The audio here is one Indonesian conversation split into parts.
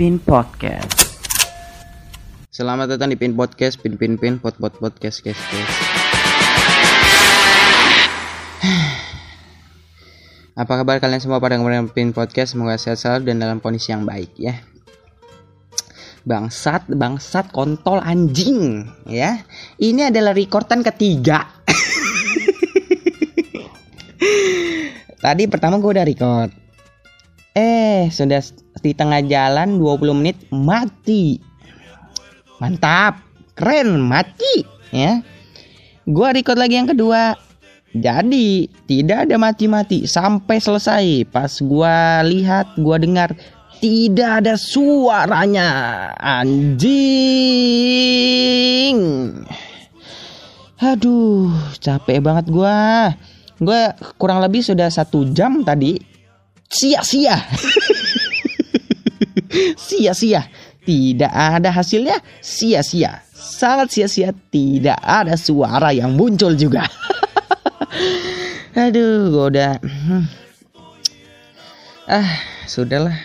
Pin Podcast. Selamat datang di Pin Podcast, Pin Podcast. Apa kabar kalian semua pada kemarin Pin Podcast? Semoga sehat selalu dan dalam kondisi yang baik ya. Bangsat, kontol anjing ya. Ini adalah rekordan ketiga. Tadi pertama gue udah record. Sudah di tengah jalan 20 menit mati. Mantap, keren, mati ya. Gua record lagi yang kedua. Jadi tidak ada mati-mati sampai selesai. Pas gua lihat, gua dengar tidak ada suaranya. Anjing. Aduh, capek banget gua. Gua kurang lebih sudah 1 jam tadi sia-sia. Sia-sia, tidak ada hasilnya. Sia-sia, sangat sia-sia. Tidak ada suara yang muncul juga. Aduh, gue udah sudahlah.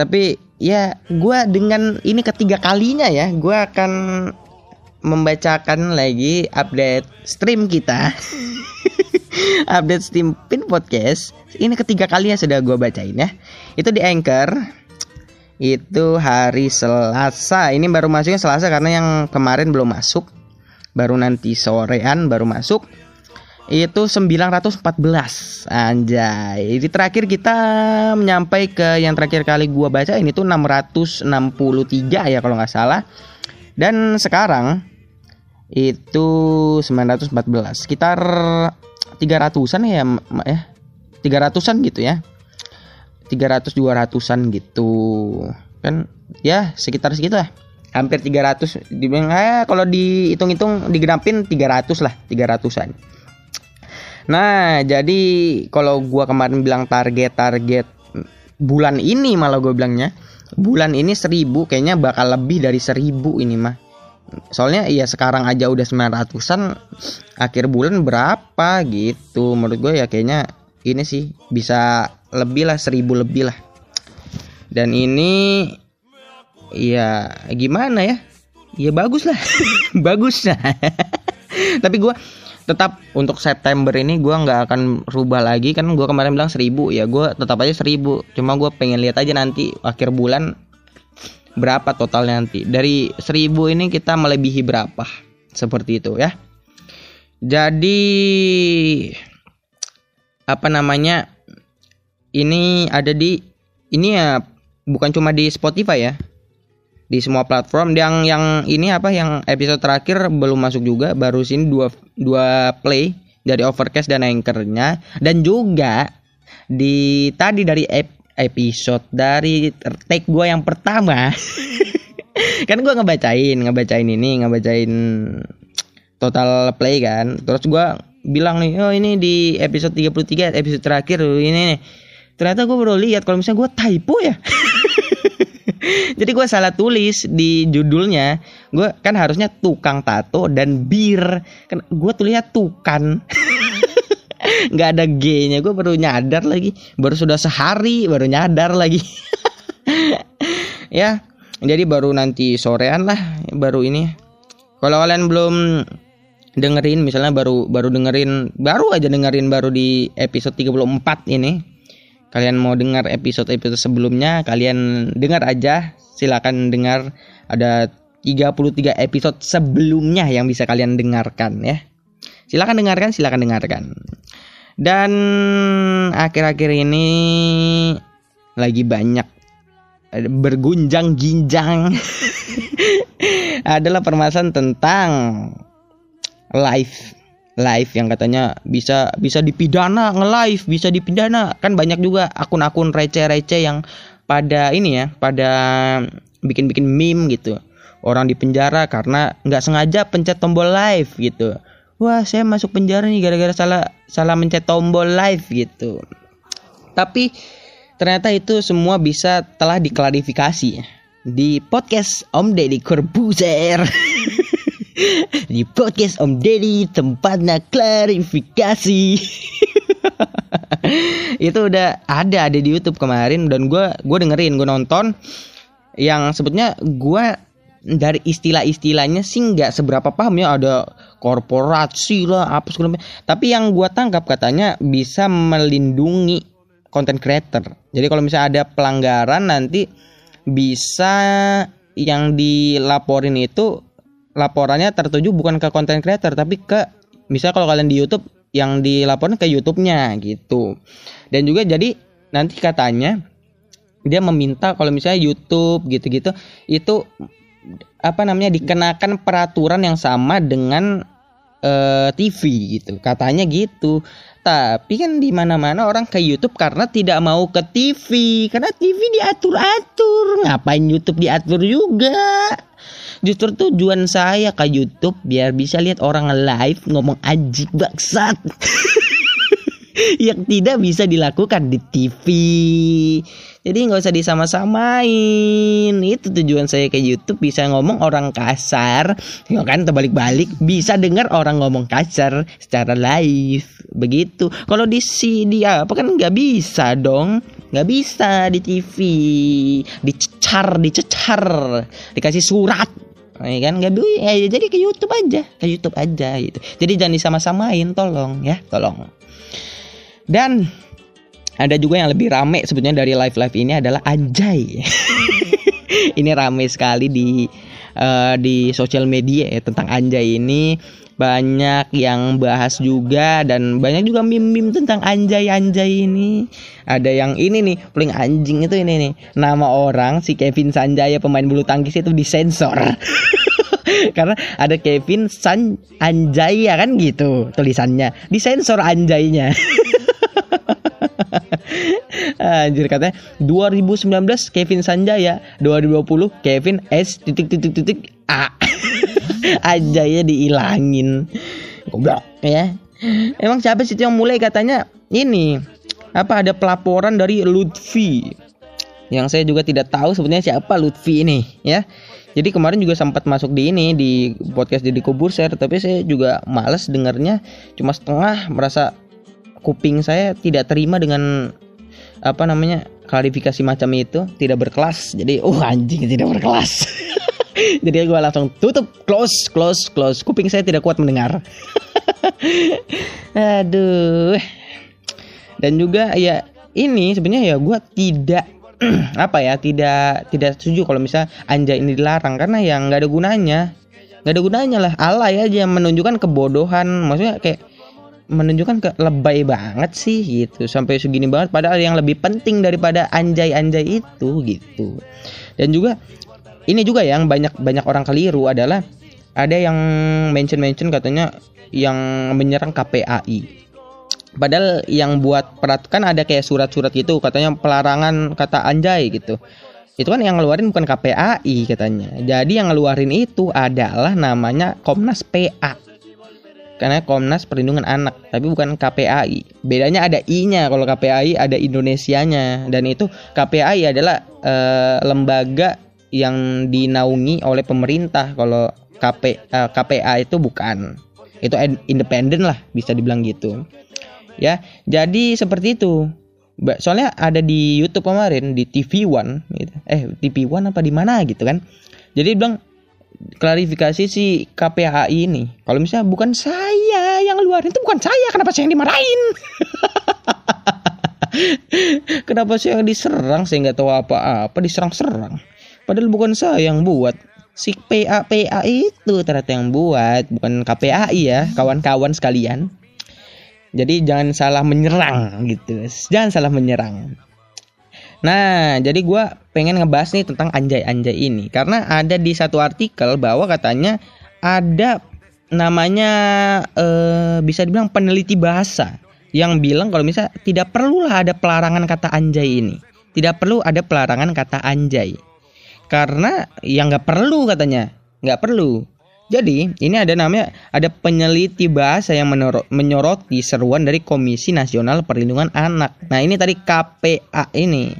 Tapi ya, gue dengan ini ketiga kalinya ya, gue akan membacakan lagi update stream kita. Update stream Pin Podcast ini ketiga kalinya sudah gue bacain ya. Itu di Anchor. Itu hari Selasa. Ini baru masuknya Selasa karena yang kemarin belum masuk. Baru nanti sorean baru masuk. Itu 914. Anjay. Ini terakhir kita menyampai ke yang terakhir kali gua baca ini tuh 663 ya kalau enggak salah. Dan sekarang itu 914. Sekitar 300-an ya, 300-an gitu ya. 300 200-an gitu. Kan ya sekitar segitu lah. Hampir 300 kalau dihitung-hitung digenapin 300 lah, 300-an. Nah, jadi kalau gua kemarin bilang target bulan ini, malah gua bilangnya bulan ini 1000, kayaknya bakal lebih dari 1000 ini mah. Soalnya ya sekarang aja udah 900-an, akhir bulan berapa gitu. Menurut gua ya kayaknya ini sih bisa lebih lah, 1000 lebih lah. Dan ini ya gimana ya, ya bagus lah. Bagus lah. Tapi gue tetap untuk September ini gue gak akan rubah lagi. Kan gue kemarin bilang 1000 ya, gue tetap aja 1000. Cuma gue pengen lihat aja nanti akhir bulan berapa totalnya nanti. Dari 1000 ini kita melebihi berapa, seperti itu ya. Jadi apa namanya, ini ada di, ini ya bukan cuma di Spotify ya, di semua platform. Yang ini apa, yang episode terakhir belum masuk juga. Baru sini dua play dari Overcast dan Anchor-nya. Dan juga di tadi dari episode dari take gue yang pertama. Kan gue ngebacain total play kan. Terus gue bilang nih, oh ini di episode 33, episode terakhir ini nih. Ternyata gue baru lihat kalau misalnya gue typo ya. Jadi gue salah tulis di judulnya. Gue kan harusnya tukang tato dan bir, kan gue tulisnya tukan. Gak ada G-nya. Gue baru nyadar lagi. Baru sudah sehari baru nyadar lagi. Ya, jadi baru nanti sorean lah baru ini. Kalau kalian belum dengerin, misalnya baru dengerin baru di episode 34 ini. Kalian mau dengar episode sebelumnya, kalian dengar aja. Silakan dengar, ada 33 episode sebelumnya yang bisa kalian dengarkan ya. Silakan dengarkan. Dan akhir-akhir ini lagi banyak bergunjang-ginjang adalah permasalahan tentang live yang katanya bisa dipidana, nge-live bisa dipidana. Kan banyak juga akun-akun receh-receh yang pada ini ya, pada bikin-bikin meme gitu. Orang di penjara karena enggak sengaja pencet tombol live gitu. Wah, saya masuk penjara nih gara-gara salah mencet tombol live gitu. Tapi ternyata itu semua bisa telah diklarifikasi di podcast Om Deddy Corbuzier. Di podcast Om Deddy tempatnya klarifikasi. Itu udah ada di YouTube kemarin, dan gue dengerin, gue nonton. Yang sebetulnya gue dari istilah-istilahnya sih nggak seberapa paham ya, ada korporasi lah apa segala macam. Tapi yang gue tangkap katanya bisa melindungi content creator. Jadi kalau misalnya ada pelanggaran nanti bisa yang dilaporin itu laporannya tertuju bukan ke content creator tapi ke, misalnya kalau kalian di YouTube yang dilaporin ke YouTube-nya gitu. Dan juga jadi nanti katanya dia meminta kalau misalnya YouTube gitu-gitu itu apa namanya dikenakan peraturan yang sama dengan TV gitu. Katanya gitu. Tapi kan di mana-mana orang ke YouTube karena tidak mau ke TV. Karena TV diatur-atur. Ngapain YouTube diatur juga? Justru tujuan saya ke YouTube biar bisa lihat orang live ngomong anjing bangsat. Yang tidak bisa dilakukan di TV. Jadi gak usah disama-samain. Itu tujuan saya ke YouTube. Bisa ngomong orang kasar, ya kan, terbalik-balik. Bisa dengar orang ngomong kasar secara live. Begitu. Kalau di CD apa kan gak bisa dong. Gak bisa di TV. Dicecar. Dikasih surat. Ya kan gak bisa. Ya, jadi ke YouTube aja. Gitu. Jadi jangan disama-samain. Tolong. Dan ada juga yang lebih rame sebetulnya dari live-live ini adalah anjay. Ini rame sekali di sosial media ya, tentang anjay ini. Banyak yang bahas juga dan banyak juga meme-meme tentang anjay-anjay ini. Ada yang ini nih, paling anjing itu ini nih. Nama orang si Kevin Sanjaya pemain bulu tangkis itu disensor. Karena ada Kevin Sanjaya kan gitu tulisannya. Disensor anjaynya. Anjir, katanya 2019 Kevin Sanjaya, 2020 Kevin S .A. Anjaya diilangin. Goblok ya. Emang siapa sih yang mulai? Katanya ini apa, ada pelaporan dari Lutfi. Yang saya juga tidak tahu sebenarnya siapa Lutfi ini ya. Jadi kemarin juga sempat masuk di ini, di podcast Deddy Corbuzier, tapi saya juga malas dengarnya, cuma setengah. Merasa kuping saya tidak terima dengan apa namanya klarifikasi macam itu, tidak berkelas. Jadi anjing tidak berkelas. Jadi gue langsung tutup, close. Kuping saya tidak kuat mendengar. Aduh. Dan juga ya ini sebenarnya ya gue tidak tidak setuju kalau misalnya anjay ini dilarang, karena yang nggak ada gunanya lah. Alay aja, menunjukkan kebodohan, maksudnya kayak menunjukkan ke lebay banget sih gitu, sampai segini banget, padahal yang lebih penting daripada anjay-anjay itu gitu. Dan juga ini juga yang banyak orang keliru adalah ada yang mention katanya yang menyerang KPAI. Padahal yang buat peraturan ada kayak surat-surat gitu katanya pelarangan kata anjay gitu. Itu kan yang ngeluarin bukan KPAI katanya. Jadi yang ngeluarin itu adalah namanya Komnas PA. Karena Komnas Perlindungan Anak, tapi bukan KPAI. Bedanya ada I-nya, kalau KPAI ada Indonesianya. Dan itu KPAI adalah lembaga yang dinaungi oleh pemerintah. Kalau KPA itu bukan. Itu independen lah, bisa dibilang gitu. Ya, jadi seperti itu. Soalnya ada di YouTube kemarin, di TV One gitu. TV One apa di mana gitu kan. Jadi bilang klarifikasi si KPAI ini, kalau misalnya bukan saya yang luarin, itu bukan saya, kenapa saya yang dimarahin? Kenapa saya yang diserang? Saya nggak tahu apa-apa, diserang-serang. Padahal bukan saya yang buat. Si PA itu ternyata yang buat, bukan KPAI ya, kawan-kawan sekalian. Jadi jangan salah menyerang gitu. Nah, jadi gue pengen ngebahas nih tentang anjay-anjay ini. Karena ada di satu artikel bahwa katanya ada namanya bisa dibilang peneliti bahasa yang bilang kalau misalnya tidak perlulah ada pelarangan kata anjay ini. Tidak perlu ada pelarangan kata anjay. Karena yang gak perlu katanya. Gak perlu. Jadi ini ada namanya, ada peneliti bahasa yang menyoroti seruan dari Komisi Nasional Perlindungan Anak. Nah ini tadi KPA ini.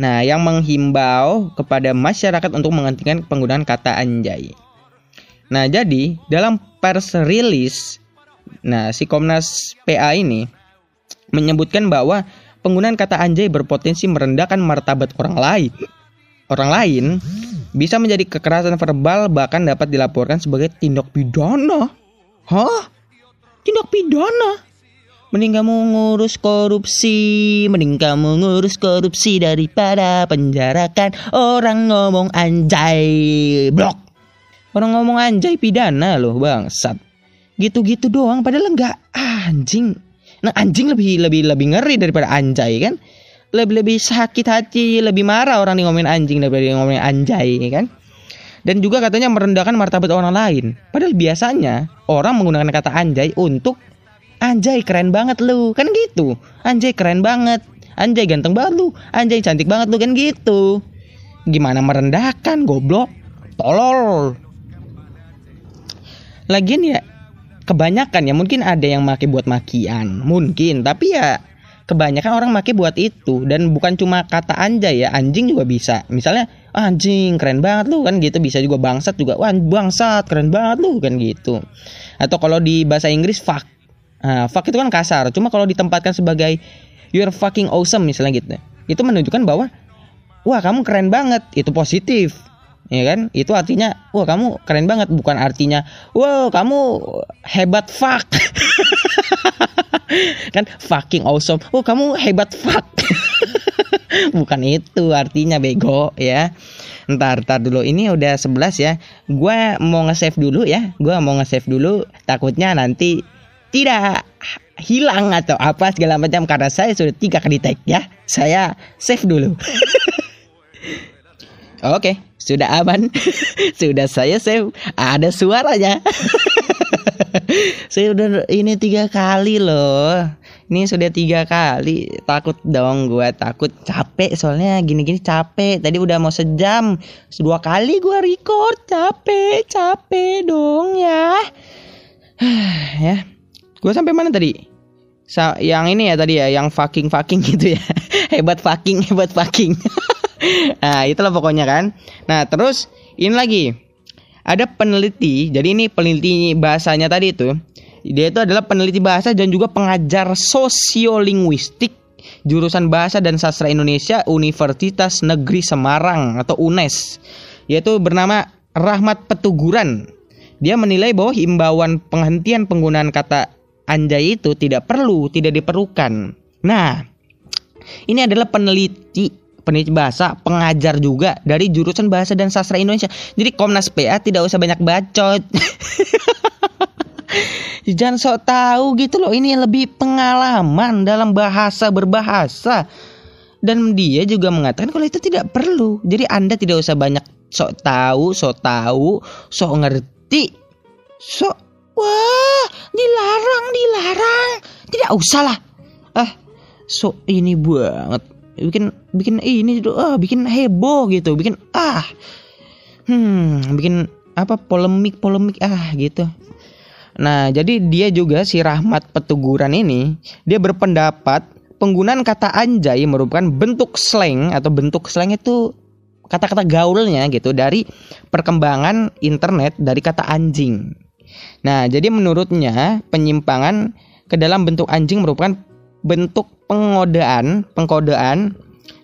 Nah yang menghimbau kepada masyarakat untuk menghentikan penggunaan kata anjay. Nah jadi dalam pers rilis, nah si Komnas PA ini menyebutkan bahwa penggunaan kata anjay berpotensi merendahkan martabat orang lain. Orang lain bisa menjadi kekerasan verbal, bahkan dapat dilaporkan sebagai tindak pidana. Hah? Tindak pidana? Mending kamu ngurus korupsi daripada penjarakan orang ngomong anjay. Blok. Orang ngomong anjay pidana loh, bangsat. Gitu-gitu doang, padahal enggak anjing. Nah, anjing lebih ngeri daripada anjay kan? Lebih sakit hati, lebih marah orang yang ngomongin anjing daripada yang ngomongin anjay kan. Dan juga katanya merendahkan martabat orang lain. Padahal biasanya orang menggunakan kata anjay untuk anjay keren banget lu, kan gitu. Anjay keren banget, anjay ganteng banget lu, anjay cantik banget lu, kan gitu. Gimana merendahkan, goblok, tolol. Lagian ya kebanyakan ya mungkin ada yang make buat makian, mungkin, tapi ya kebanyakan orang make buat itu. Dan bukan cuma kata anjay ya, anjing juga bisa. Misalnya anjing keren banget lu kan gitu. Bisa juga bangsat juga. Wah bangsat keren banget lu kan gitu. Atau kalau di bahasa Inggris fuck. Fuck itu kan kasar. Cuma kalau ditempatkan sebagai you're fucking awesome misalnya gitu, itu menunjukkan bahwa wah kamu keren banget. Itu positif ya kan. Itu artinya wah kamu keren banget. Bukan artinya wah kamu hebat fuck. Kan fucking awesome. Oh kamu hebat fuck. Bukan itu artinya, bego ya. Ntar dulu, ini udah 11 ya. Gua mau nge-save dulu. Takutnya nanti tidak hilang atau apa segala macam, karena saya sudah 3 kali tag ya. Saya save dulu. Oke, sudah aman. Sudah saya save. Ada suaranya. Saya udah ini 3 kali loh. Ini sudah 3 kali. Takut dong gue, takut capek. Soalnya gini-gini capek. Tadi udah mau sejam. 2 kali gue record. Capek dong ya. Ya. Gue sampai mana tadi? Yang ini ya tadi ya, yang fucking gitu ya. Hebat fucking. Nah itulah pokoknya kan. Nah terus ini lagi ada peneliti. Jadi ini peneliti bahasanya tadi itu, dia itu adalah peneliti bahasa dan juga pengajar sosiolinguistik jurusan Bahasa dan Sastra Indonesia Universitas Negeri Semarang atau UNES, yaitu bernama Rahmat Petuguran. Dia menilai bahwa himbauan penghentian penggunaan kata anjay itu tidak diperlukan. Nah ini adalah peneliti bahasa, pengajar juga dari jurusan Bahasa dan Sastra Indonesia. Jadi Komnas PA tidak usah banyak bacot. Jangan sok tahu gitu loh. Ini lebih pengalaman dalam bahasa berbahasa. Dan dia juga mengatakan kalau itu tidak perlu. Jadi Anda tidak usah banyak sok tahu, sok ngerti. Sok wah, dilarang. Tidak usahlah. Sok ini banget. bikin ini bikin heboh gitu, bikin bikin apa polemik gitu. Nah, jadi dia juga si Rahmat Petuguran ini, dia berpendapat penggunaan kata anjay merupakan bentuk slang, atau bentuk slang itu kata-kata gaulnya gitu dari perkembangan internet dari kata anjing. Nah, jadi menurutnya penyimpangan ke dalam bentuk anjing merupakan bentuk pengkodean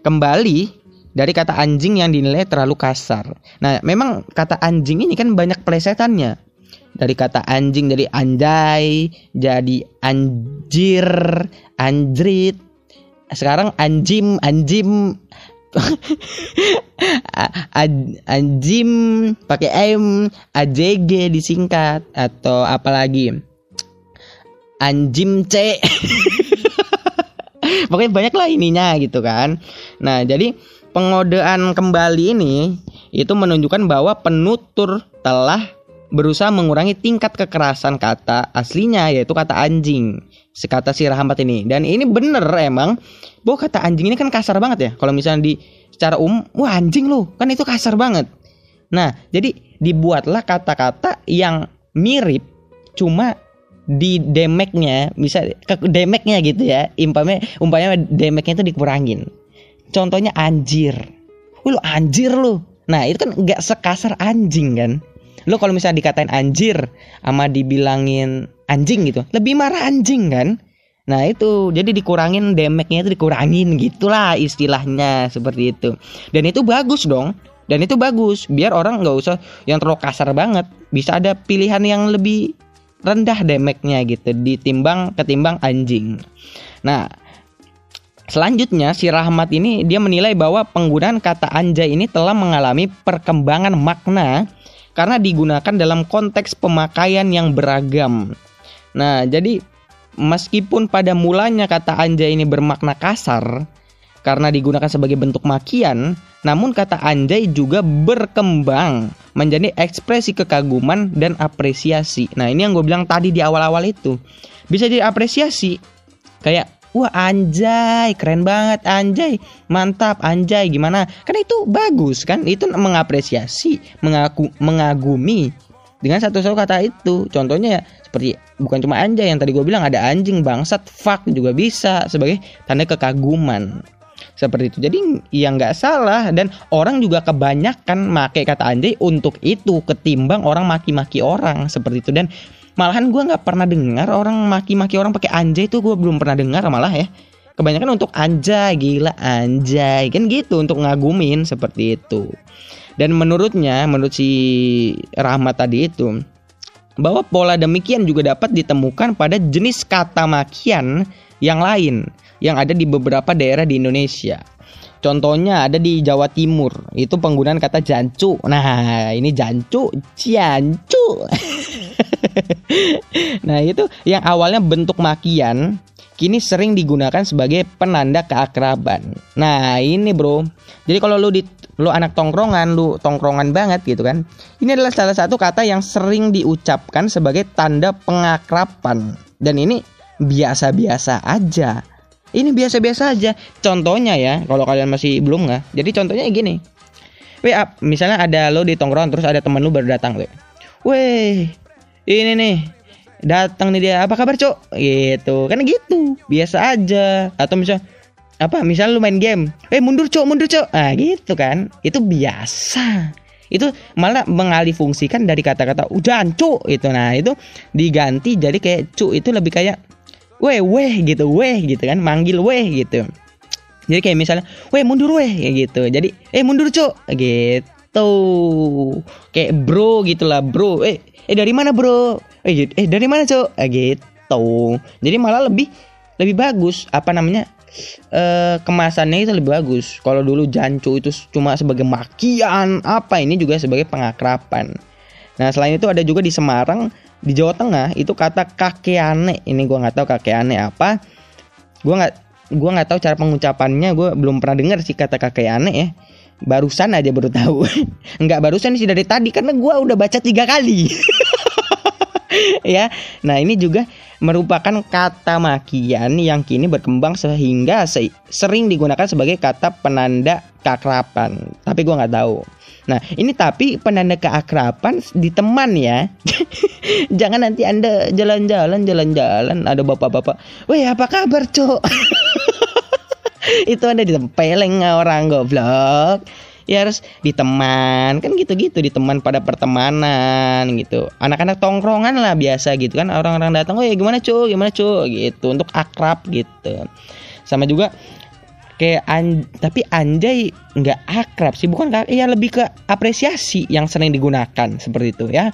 kembali dari kata anjing yang dinilai terlalu kasar. Nah, memang kata anjing ini kan banyak pelesetannya. Dari kata anjing jadi anjay, jadi anjir, anjrit. Sekarang anjim, anjim pakai m, ajg disingkat, atau apalagi anjim c. Pokoknya banyak lah ininya gitu kan. Nah jadi pengodean kembali ini itu menunjukkan bahwa penutur telah berusaha mengurangi tingkat kekerasan kata aslinya, yaitu kata anjing, sekata si Rahmat ini. Dan ini bener emang bahwa kata anjing ini kan kasar banget ya. Kalau misalnya secara umum, wah anjing lu, kan itu kasar banget. Nah jadi dibuatlah kata-kata yang mirip, cuma di demeknya, bisa ke demeknya gitu ya. Umpamanya demeknya itu dikurangin. Contohnya anjir. Wih lu anjir lu. Nah itu kan gak sekasar anjing kan. Lu kalau misalnya dikatain anjir sama dibilangin anjing gitu, lebih marah anjing kan. Nah itu, jadi dikurangin damage-nya itu dikurangin gitulah istilahnya seperti itu. Dan itu bagus dong. Dan itu bagus, biar orang nggak usah yang terlalu kasar banget. Bisa ada pilihan yang lebih rendah damage-nya gitu ketimbang anjing. Nah, selanjutnya si Rahmat ini dia menilai bahwa penggunaan kata anjay ini telah mengalami perkembangan makna karena digunakan dalam konteks pemakaian yang beragam. Nah, jadi meskipun pada mulanya kata anjay ini bermakna kasar karena digunakan sebagai bentuk makian, namun kata anjay juga berkembang menjadi ekspresi kekaguman dan apresiasi. Nah, ini yang gue bilang tadi di awal-awal itu. Bisa jadi apresiasi kayak, wah anjay, keren banget, anjay, mantap, anjay, gimana. Karena itu bagus kan, itu mengapresiasi, mengagumi dengan satu-satu kata itu. Contohnya ya, seperti bukan cuma anjay yang tadi gue bilang, ada anjing, bangsat, fuck juga bisa sebagai tanda kekaguman seperti itu. Jadi ya nggak salah, dan orang juga kebanyakan pakai kata anjay untuk itu ketimbang orang maki-maki orang seperti itu. Dan malahan gue nggak pernah dengar orang maki-maki orang pakai anjay, itu gue belum pernah dengar malah ya. Kebanyakan untuk anjay, gila anjay kan gitu, untuk ngagumin seperti itu. Dan menurut si Rahmat tadi itu, bahwa pola demikian juga dapat ditemukan pada jenis kata makian yang lain yang ada di beberapa daerah di Indonesia. Contohnya ada di Jawa Timur, itu penggunaan kata jancu. Nah, ini jancu, ciancu. Nah, itu yang awalnya bentuk makian kini sering digunakan sebagai penanda keakraban. Nah, ini bro. Jadi kalau lu anak tongkrongan, lu tongkrongan banget gitu kan. Ini adalah salah satu kata yang sering diucapkan sebagai tanda pengakrapan. Dan ini biasa-biasa aja. Ini biasa-biasa aja. Contohnya ya, kalau kalian masih belum nggak. Jadi contohnya gini. Weh up, misalnya ada lo di tongkrongan terus ada temen lu baru datang. Weh, ini nih. Datang nih dia, apa kabar cok? Gitu, kan gitu, biasa aja. Atau misal lu main game, mundur cok. Ah gitu kan, itu biasa. Itu malah mengalih fungsikan dari kata-kata ujan cok itu. Nah itu diganti jadi kayak cok itu lebih kayak weh gitu kan, manggil weh gitu. Jadi kayak misalnya, weh mundur weh gitu. Jadi mundur cok gitu. Kayak bro gitulah bro. Dari mana bro? Dari mana cok? Gitu. Jadi malah lebih bagus. Kemasannya itu lebih bagus. Kalau dulu jancu itu cuma sebagai makian, ini juga sebagai pengakrapan. Nah selain itu ada juga di Semarang, di Jawa Tengah itu kata kakeane. Ini gue nggak tahu kakeane apa. Gue nggak tahu cara pengucapannya. Gue belum pernah dengar sih kata kakeane ya. Barusan aja baru tahu. Enggak barusan sih, dari tadi karena gue udah baca 3 kali. Ya, nah ini juga merupakan kata makian yang kini berkembang sehingga sering digunakan sebagai kata penanda keakraban. Tapi gue nggak tahu. Nah ini tapi penanda keakraban di teman ya. Jangan nanti anda jalan-jalan ada bapak-bapak, weh apa kabar cok? Itu anda ditempeleng orang goblok. Ya harus di teman, kan gitu-gitu, di teman pada pertemanan gitu. Anak-anak tongkrongan lah biasa gitu kan, orang-orang datang, "Oh ya gimana cu?" gitu, untuk akrab gitu. Sama juga kayak tapi anjay enggak akrab sih, lebih ke apresiasi yang sering digunakan seperti itu ya.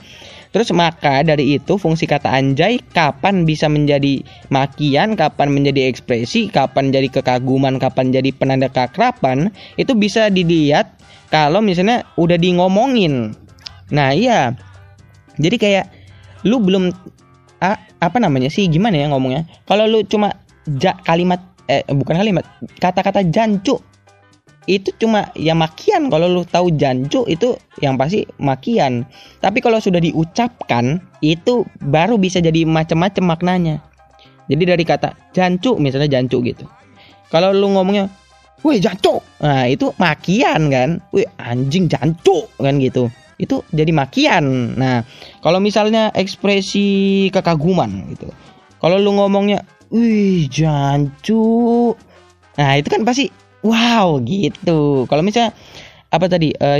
Terus maka dari itu fungsi kata anjay kapan bisa menjadi makian, kapan menjadi ekspresi, kapan jadi kekaguman, kapan jadi penanda keakraban, itu bisa dilihat kalau misalnya udah di ngomongin. Nah iya, jadi kayak lu belum ngomongnya. Kalau lu cuma kata-kata jancu itu cuma ya makian. Kalau lu tahu jancu itu yang pasti makian. Tapi kalau sudah diucapkan itu baru bisa jadi macam-macam maknanya. Jadi dari kata jancu, misalnya jancu gitu, kalau lu ngomongnya weh jancu, nah itu makian kan, weh anjing jancu kan gitu, itu jadi makian. Nah kalau misalnya ekspresi kekaguman gitu, kalau lu ngomongnya wih jancu, nah itu kan pasti wow gitu. Kalau misalnya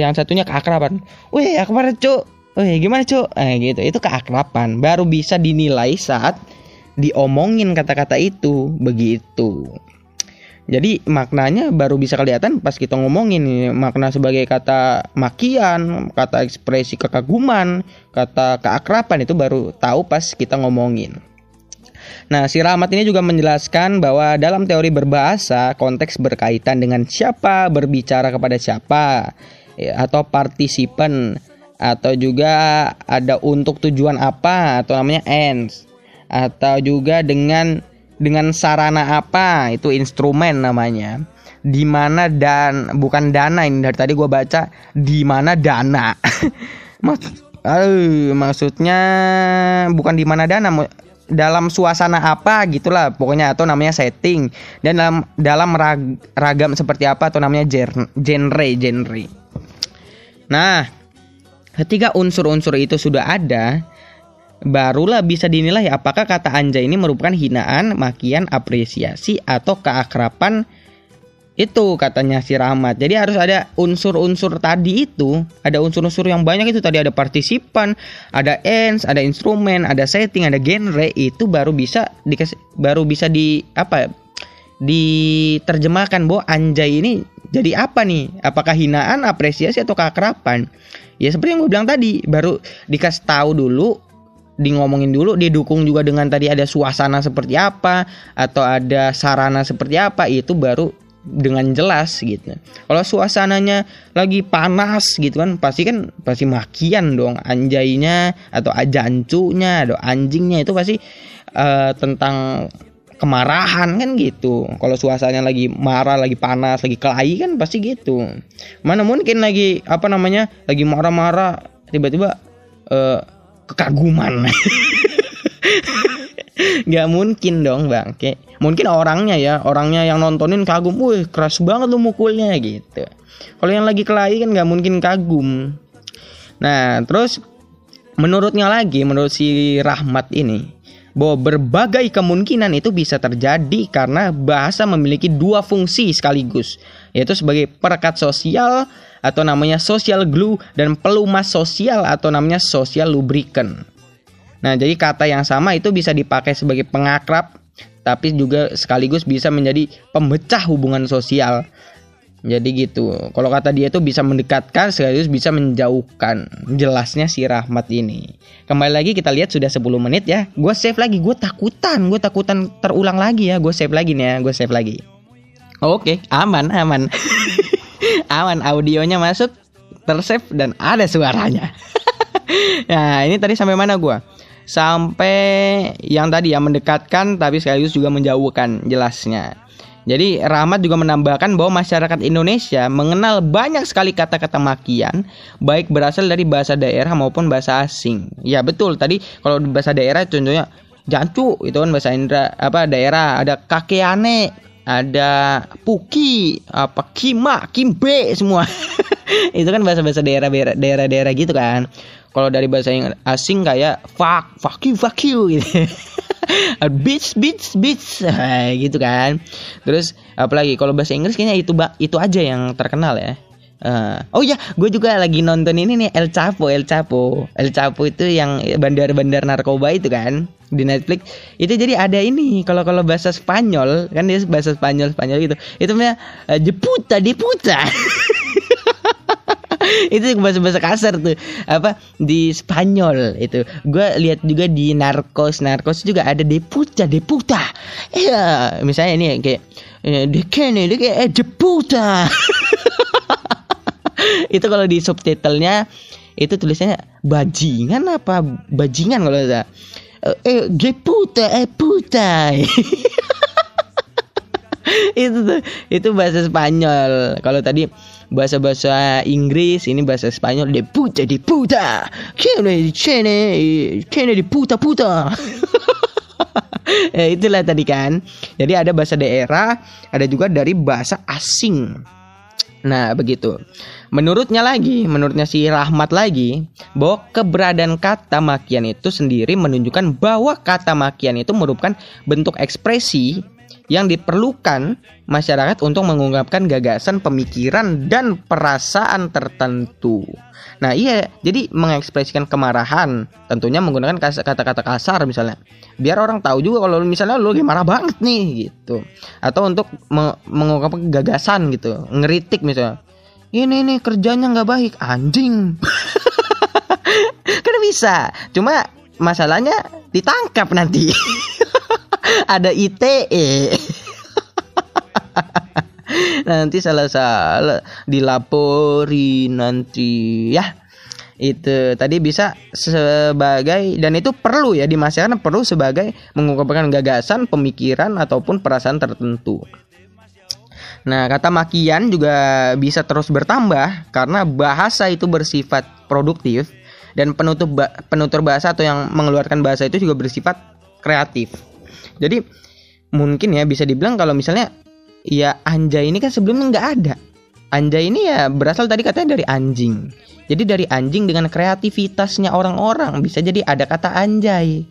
yang satunya keakraban, weh akbar cu, weh gimana cu, gitu, itu keakraban. Baru bisa dinilai saat diomongin kata-kata itu begitu. Jadi maknanya baru bisa kelihatan pas kita ngomongin makna sebagai kata makian, kata ekspresi kekaguman, kata keakraban itu baru tahu pas kita ngomongin. Nah, si Rahmat ini juga menjelaskan bahwa dalam teori berbahasa konteks berkaitan dengan siapa berbicara kepada siapa atau partisipan atau juga ada untuk tujuan apa atau namanya ends atau juga dengan sarana apa itu instrumen namanya, di mana dan bukan dana, ini dari tadi gue baca di mana dana maksudnya bukan di mana dana, dalam suasana apa gitulah pokoknya atau namanya setting, dan dalam ragam seperti apa atau namanya genre. Nah, ketika unsur-unsur itu sudah ada, barulah bisa dinilai apakah kata anjay ini merupakan hinaan, makian, apresiasi, atau keakraban. Itu katanya si Rahmat. Jadi harus ada unsur-unsur tadi itu. Ada unsur-unsur yang banyak itu tadi. Ada partisipan, ada ends, ada instrumen, ada setting, ada genre. Itu baru bisa diterjemahkan bahwa anjay ini jadi apa nih? Apakah hinaan, apresiasi, atau keakraban? Ya seperti yang gue bilang tadi, baru dikasih tahu dulu, ngomongin dulu, didukung juga dengan tadi ada suasana seperti apa atau ada sarana seperti apa, itu baru dengan jelas gitu. Kalau suasananya lagi panas gitu kan pasti makian dong, anjainya atau ajancunya atau anjingnya itu pasti tentang kemarahan kan gitu. Kalau suasananya lagi marah, lagi panas, lagi kelahi kan pasti gitu. Mana mungkin lagi marah-marah tiba-tiba kekaguman. Gak mungkin dong bangke. Mungkin orangnya yang nontonin kagum, wih keras banget lu mukulnya gitu. Kalau yang lagi kelahi kan gak mungkin kagum. Nah terus menurut si Rahmat ini, bahwa berbagai kemungkinan itu bisa terjadi karena bahasa memiliki dua fungsi sekaligus, yaitu sebagai perekat sosial atau namanya social glue, dan pelumas sosial atau namanya social lubricant. Nah, jadi kata yang sama itu bisa dipakai sebagai pengakrab, tapi juga sekaligus bisa menjadi pemecah hubungan sosial. Jadi gitu. Kalau kata dia itu bisa mendekatkan, sekaligus bisa menjauhkan. Jelasnya si Rahmat ini. Kembali lagi kita lihat sudah 10 menit ya. Gue save lagi, gue takutan terulang lagi ya. Gue save lagi. Oke, aman. Aman, audionya masuk, tersave dan ada suaranya. Nah, ini tadi sampai mana gua? Sampai yang tadi ya, mendekatkan tapi sekaligus juga menjauhkan jelasnya. Jadi Rahmat juga menambahkan bahwa masyarakat Indonesia mengenal banyak sekali kata-kata makian, baik berasal dari bahasa daerah maupun bahasa asing. Ya betul, tadi kalau bahasa daerah contohnya jancu itu kan bahasa daerah, ada kakeane, ada puki, kima, kimbe semua. Itu kan bahasa-bahasa daerah-daerah gitu kan. Kalau dari bahasa asing kayak fuck you gitu. bitch gitu kan. Terus apalagi kalau bahasa Inggris kayaknya itu aja yang terkenal ya. Gue juga lagi nonton ini nih, El Chapo. El Chapo itu yang bandar-bandar narkoba itu kan, di Netflix itu. Jadi ada ini kalau bahasa Spanyol kan, dia bahasa Spanyol gitu, itu namanya deputa. Itu bahasa kasar tuh di Spanyol itu. Gue lihat juga di Narcos juga ada deputa. Iya, misalnya ini kayak dia kayak deputa. Itu kalau di subtitlenya itu tulisannya bajingan kalau enggak. Putai. itu bahasa Spanyol. Kalau tadi bahasa Inggris, ini bahasa Spanyol, de puta. Kene de puta. Ya itulah tadi kan. Jadi ada bahasa daerah, ada juga dari bahasa asing. Nah begitu. Menurutnya si Rahmat lagi, bahwa keberadaan kata makian itu sendiri menunjukkan bahwa kata makian itu merupakan bentuk ekspresi yang diperlukan masyarakat untuk mengungkapkan gagasan, pemikiran, dan perasaan tertentu. Nah iya, jadi mengekspresikan kemarahan tentunya menggunakan kata-kata kasar misalnya, biar orang tahu juga kalau misalnya lu marah banget nih gitu. Atau untuk mengungkapkan gagasan gitu, ngeritik misalnya, ini nih kerjanya gak baik, anjing. Kan bisa, cuma masalahnya ditangkap nanti. Ada ITE. Nanti salah-salah dilaporin nanti ya. Itu tadi bisa sebagai, dan itu perlu ya di masyarakat, perlu sebagai mengungkapkan gagasan, pemikiran ataupun perasaan tertentu. Nah, kata makian juga bisa terus bertambah karena bahasa itu bersifat produktif dan penutur bahasa atau yang mengeluarkan bahasa itu juga bersifat kreatif. Jadi mungkin ya bisa dibilang kalau misalnya ya anjay ini kan sebelumnya nggak ada. Anjay ini ya berasal tadi katanya dari anjing. Jadi dari anjing dengan kreativitasnya orang-orang bisa jadi ada kata anjay.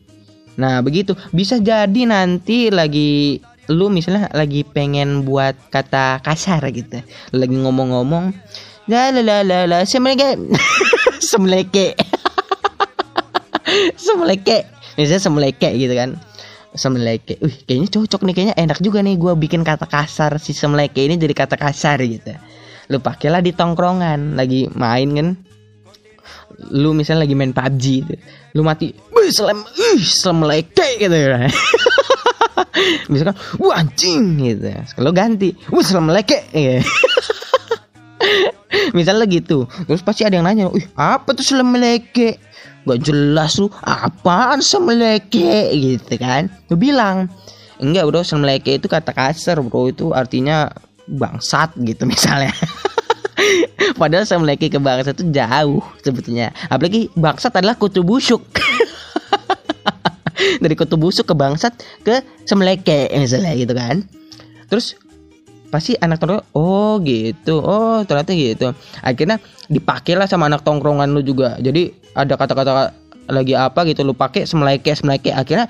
Nah begitu, bisa jadi nanti lagi lu misalnya lagi pengen buat kata kasar gitu, lagi ngomong-ngomong la semeleke misalnya semeleke gitu kan. Semeleke, kayaknya cocok nih, kayaknya enak juga nih gue bikin kata kasar si semeleke ini jadi kata kasar gitu. Lu pakailah di tongkrongan, lagi main kan, lu misalnya lagi main PUBG gitu. Lu mati, semeleke gitu kan. Misalkan, wah anjing gitu, kalau ganti, semeleke gitu. Misalnya gitu, terus pasti ada yang nanya, apa tuh semeleke? Gak jelas lu, apaan semeleke gitu kan. Lu bilang, enggak bro, semeleke itu kata kasar bro, itu artinya bangsat gitu misalnya. Padahal semeleke ke bangsat itu jauh sebetulnya. Apalagi bangsat adalah kutu busuk. Dari kutu busuk ke bangsat ke semeleke misalnya gitu kan. Terus pasti anak tongkrongan, oh gitu, oh ternyata gitu. Akhirnya dipakailah sama anak tongkrongan lu juga. Jadi ada kata-kata lagi apa gitu, lu pakai semeleke. Akhirnya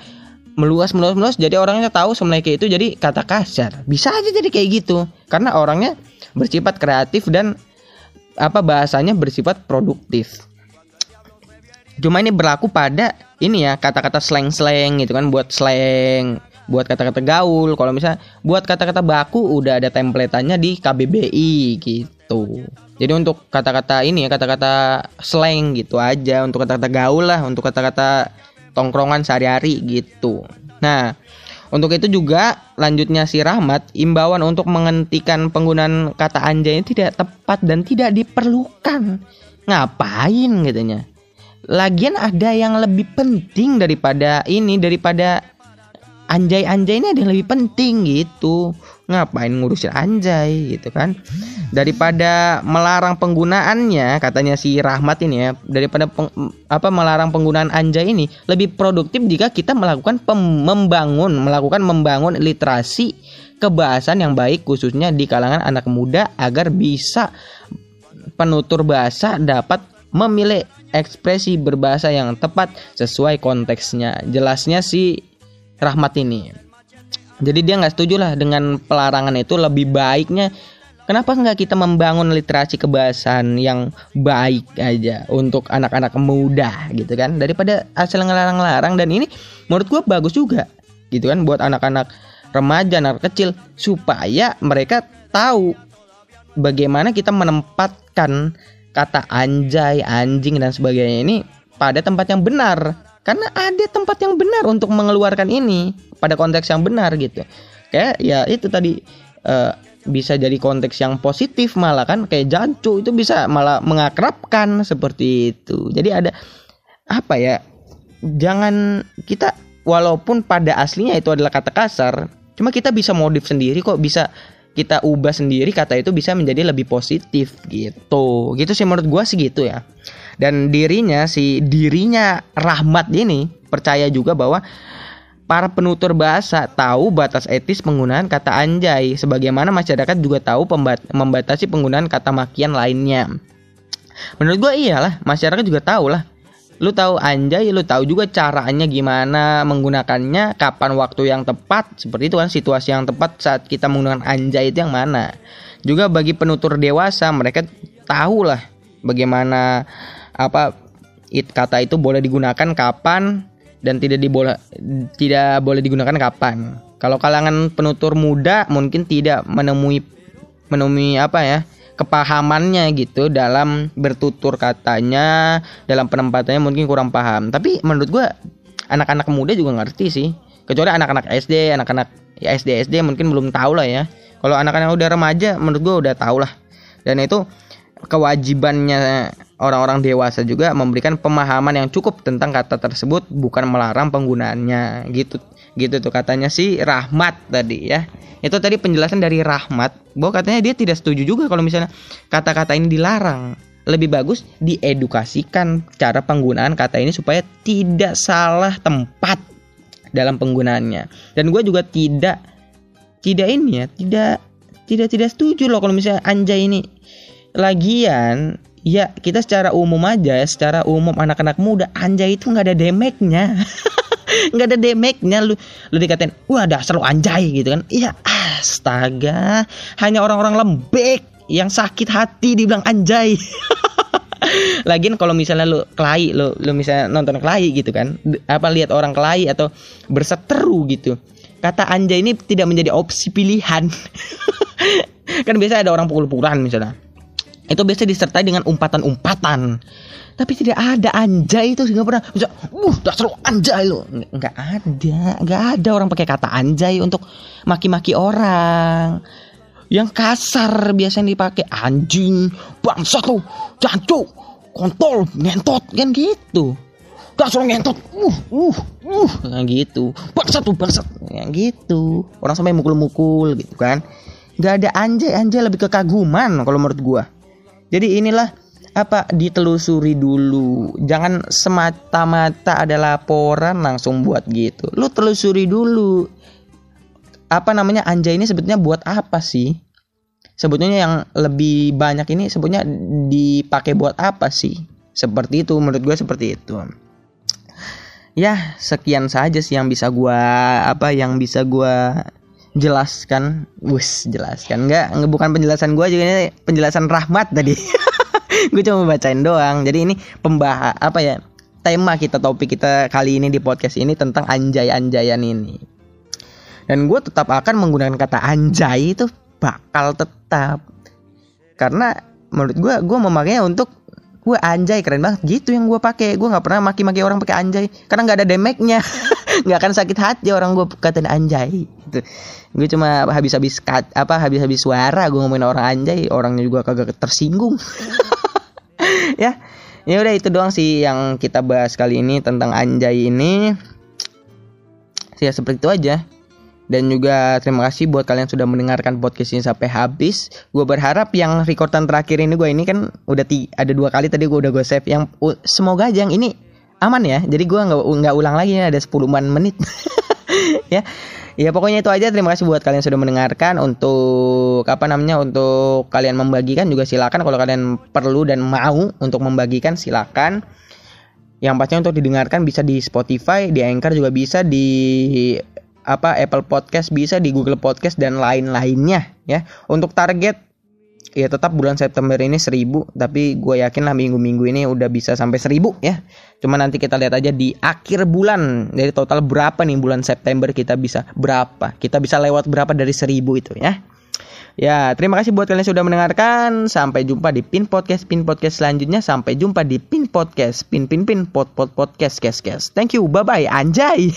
meluas. Jadi orangnya tahu semeleke itu jadi kata kasar. Bisa aja jadi kayak gitu. Karena orangnya bersifat kreatif dan bahasanya bersifat produktif. Cuma ini berlaku pada ini ya, kata-kata slang gitu kan, buat slang, buat kata-kata gaul. Kalau misalnya buat kata-kata baku udah ada templatannya di KBBI gitu. Jadi untuk kata-kata ini ya, kata-kata slang gitu aja. Untuk kata-kata gaul lah, untuk kata-kata tongkrongan sehari-hari gitu. Nah untuk itu juga lanjutnya si Rahmat, imbauan untuk menghentikan penggunaan kata anjay ini tidak tepat dan tidak diperlukan. Ngapain katanya, lagian ada yang lebih penting daripada ini, daripada anjay ini ada yang lebih penting gitu. Ngapain ngurusin anjay gitu kan. Daripada melarang penggunaannya, katanya si Rahmat ini ya, daripada melarang penggunaan anjay ini, lebih produktif jika kita melakukan membangun literasi kebahasaan yang baik, khususnya di kalangan anak muda, agar bisa penutur bahasa dapat memilih ekspresi berbahasa yang tepat sesuai konteksnya. Jelasnya si Rahmat ini. Jadi dia gak setuju lah dengan pelarangan itu. Lebih baiknya, kenapa gak kita membangun literasi kebahasaan yang baik aja untuk anak-anak muda gitu kan, daripada asal ngelarang-larang. Dan ini menurut gue bagus juga gitu kan, buat anak-anak remaja, anak kecil, supaya mereka tahu bagaimana kita menempatkan kata anjay, anjing dan sebagainya ini pada tempat yang benar. Karena ada tempat yang benar untuk mengeluarkan ini pada konteks yang benar gitu. Kayak ya itu tadi, bisa jadi konteks yang positif malah kan. Kayak jancu itu bisa malah mengakrabkan seperti itu. Jadi ada apa ya, jangan kita, walaupun pada aslinya itu adalah kata kasar, cuma kita bisa modif sendiri kok, bisa kita ubah sendiri, kata itu bisa menjadi lebih positif gitu. Gitu sih menurut gua sih gitu ya. Dan dirinya Rahmat ini percaya juga bahwa para penutur bahasa tahu batas etis penggunaan kata anjay, sebagaimana masyarakat juga tahu membatasi penggunaan kata makian lainnya. Menurut gue iyalah, masyarakat juga tahu lah lu tahu anjay, lu tahu juga caranya gimana menggunakannya, kapan waktu yang tepat, seperti itu kan, situasi yang tepat saat kita menggunakan anjay itu yang mana. Juga bagi penutur dewasa, mereka tahu lah bagaimana kata itu boleh digunakan kapan dan tidak boleh digunakan kapan. Kalau kalangan penutur muda mungkin tidak menemui kepahamannya gitu dalam bertutur katanya, dalam penempatannya mungkin kurang paham. Tapi menurut gue anak-anak muda juga ngerti sih, kecuali anak-anak SD, anak-anak SD mungkin belum tahu lah ya. Kalau anak-anak udah remaja menurut gue udah tahu lah. Dan itu kewajibannya orang-orang dewasa juga memberikan pemahaman yang cukup tentang kata tersebut, bukan melarang penggunaannya gitu tuh katanya si Rahmat tadi ya. Itu tadi penjelasan dari Rahmat bahwa katanya dia tidak setuju juga kalau misalnya kata-kata ini dilarang, lebih bagus diedukasikan cara penggunaan kata ini supaya tidak salah tempat dalam penggunaannya. Dan gue juga tidak setuju loh kalau misalnya anjay ini. Lagian ya kita secara umum anak-anak muda, anjay itu nggak ada damage-nya. Nggak ada damage-nya. Lu dikatain wah dasar lu anjay gitu kan. Iya, astaga, hanya orang-orang lembek yang sakit hati dibilang anjay. Lagian kalau misalnya lu kelahi, lu misalnya nonton kelahi gitu kan, lihat orang kelahi atau berseteru gitu, kata anjay ini tidak menjadi opsi pilihan. Kan biasa ada orang pukul-pukulan misalnya, itu biasa disertai dengan umpatan-umpatan. Tapi tidak ada anjay itu, enggak pernah. Bisa, dasar lu anjay lu. Enggak ada orang pakai kata anjay untuk maki-maki orang. Yang kasar biasanya dipakai anjing, bangsat lu, jancuk, kontol, ngentot kan gitu. Dasar lu ngentot. Kayak gitu. Bangsat. Yang gitu. Orang sampai mukul-mukul gitu kan. Enggak ada anjay, lebih kekaguman kalau menurut gua. Jadi inilah ditelusuri dulu. Jangan semata-mata ada laporan langsung buat gitu. Lu telusuri dulu. Anjay ini sebetulnya buat apa sih? Sebetulnya yang lebih banyak ini sebetulnya dipakai buat apa sih? Seperti itu, menurut gue seperti itu. Ya, sekian saja sih yang bisa gue jelaskan. Jelaskan enggak bukan penjelasan gue, juga ini penjelasan Rahmat tadi. Gue cuma bacain doang. Jadi ini tema topik kita kali ini di podcast ini tentang anjay-anjayan ini. Dan gue tetap akan menggunakan kata anjay, itu bakal tetap, karena menurut gue memakainya untuk gue anjay keren banget gitu yang gue pakai. Gue nggak pernah maki-maki orang pakai anjay karena nggak ada damage-nya. Nggak akan sakit hati orang gue katain anjay gitu. Gue cuma habis-habis suara gue ngomongin orang anjay, orangnya juga kagak tersinggung. ya udah, itu doang sih yang kita bahas kali ini tentang anjay ini. Ya seperti itu aja. Dan juga terima kasih buat kalian sudah mendengarkan podcast ini sampai habis. Gue berharap yang rekordan terakhir ini, gue ini kan udah ada 2 kali tadi gue save, yang semoga aja yang ini aman ya. Jadi gue nggak ulang lagi, ada 10-an menit. ya pokoknya itu aja. Terima kasih buat kalian sudah mendengarkan. Untuk untuk kalian membagikan juga silakan, kalau kalian perlu dan mau untuk membagikan silakan. Yang pastinya untuk didengarkan bisa di Spotify, di Anchor juga bisa, di Apple Podcast bisa, di Google Podcast dan lain-lainnya ya. Untuk target ya tetap bulan September ini 1000, tapi gue yakin lah minggu-minggu ini udah bisa sampai 1000 ya. Cuma nanti kita lihat aja di akhir bulan, jadi total berapa nih bulan September kita bisa lewat berapa dari 1000 itu ya. Ya, terima kasih buat kalian sudah mendengarkan. Sampai jumpa di Pin Podcast selanjutnya. Sampai jumpa di Pin Podcast, Pin Podcast, Thank you, bye-bye, anjay.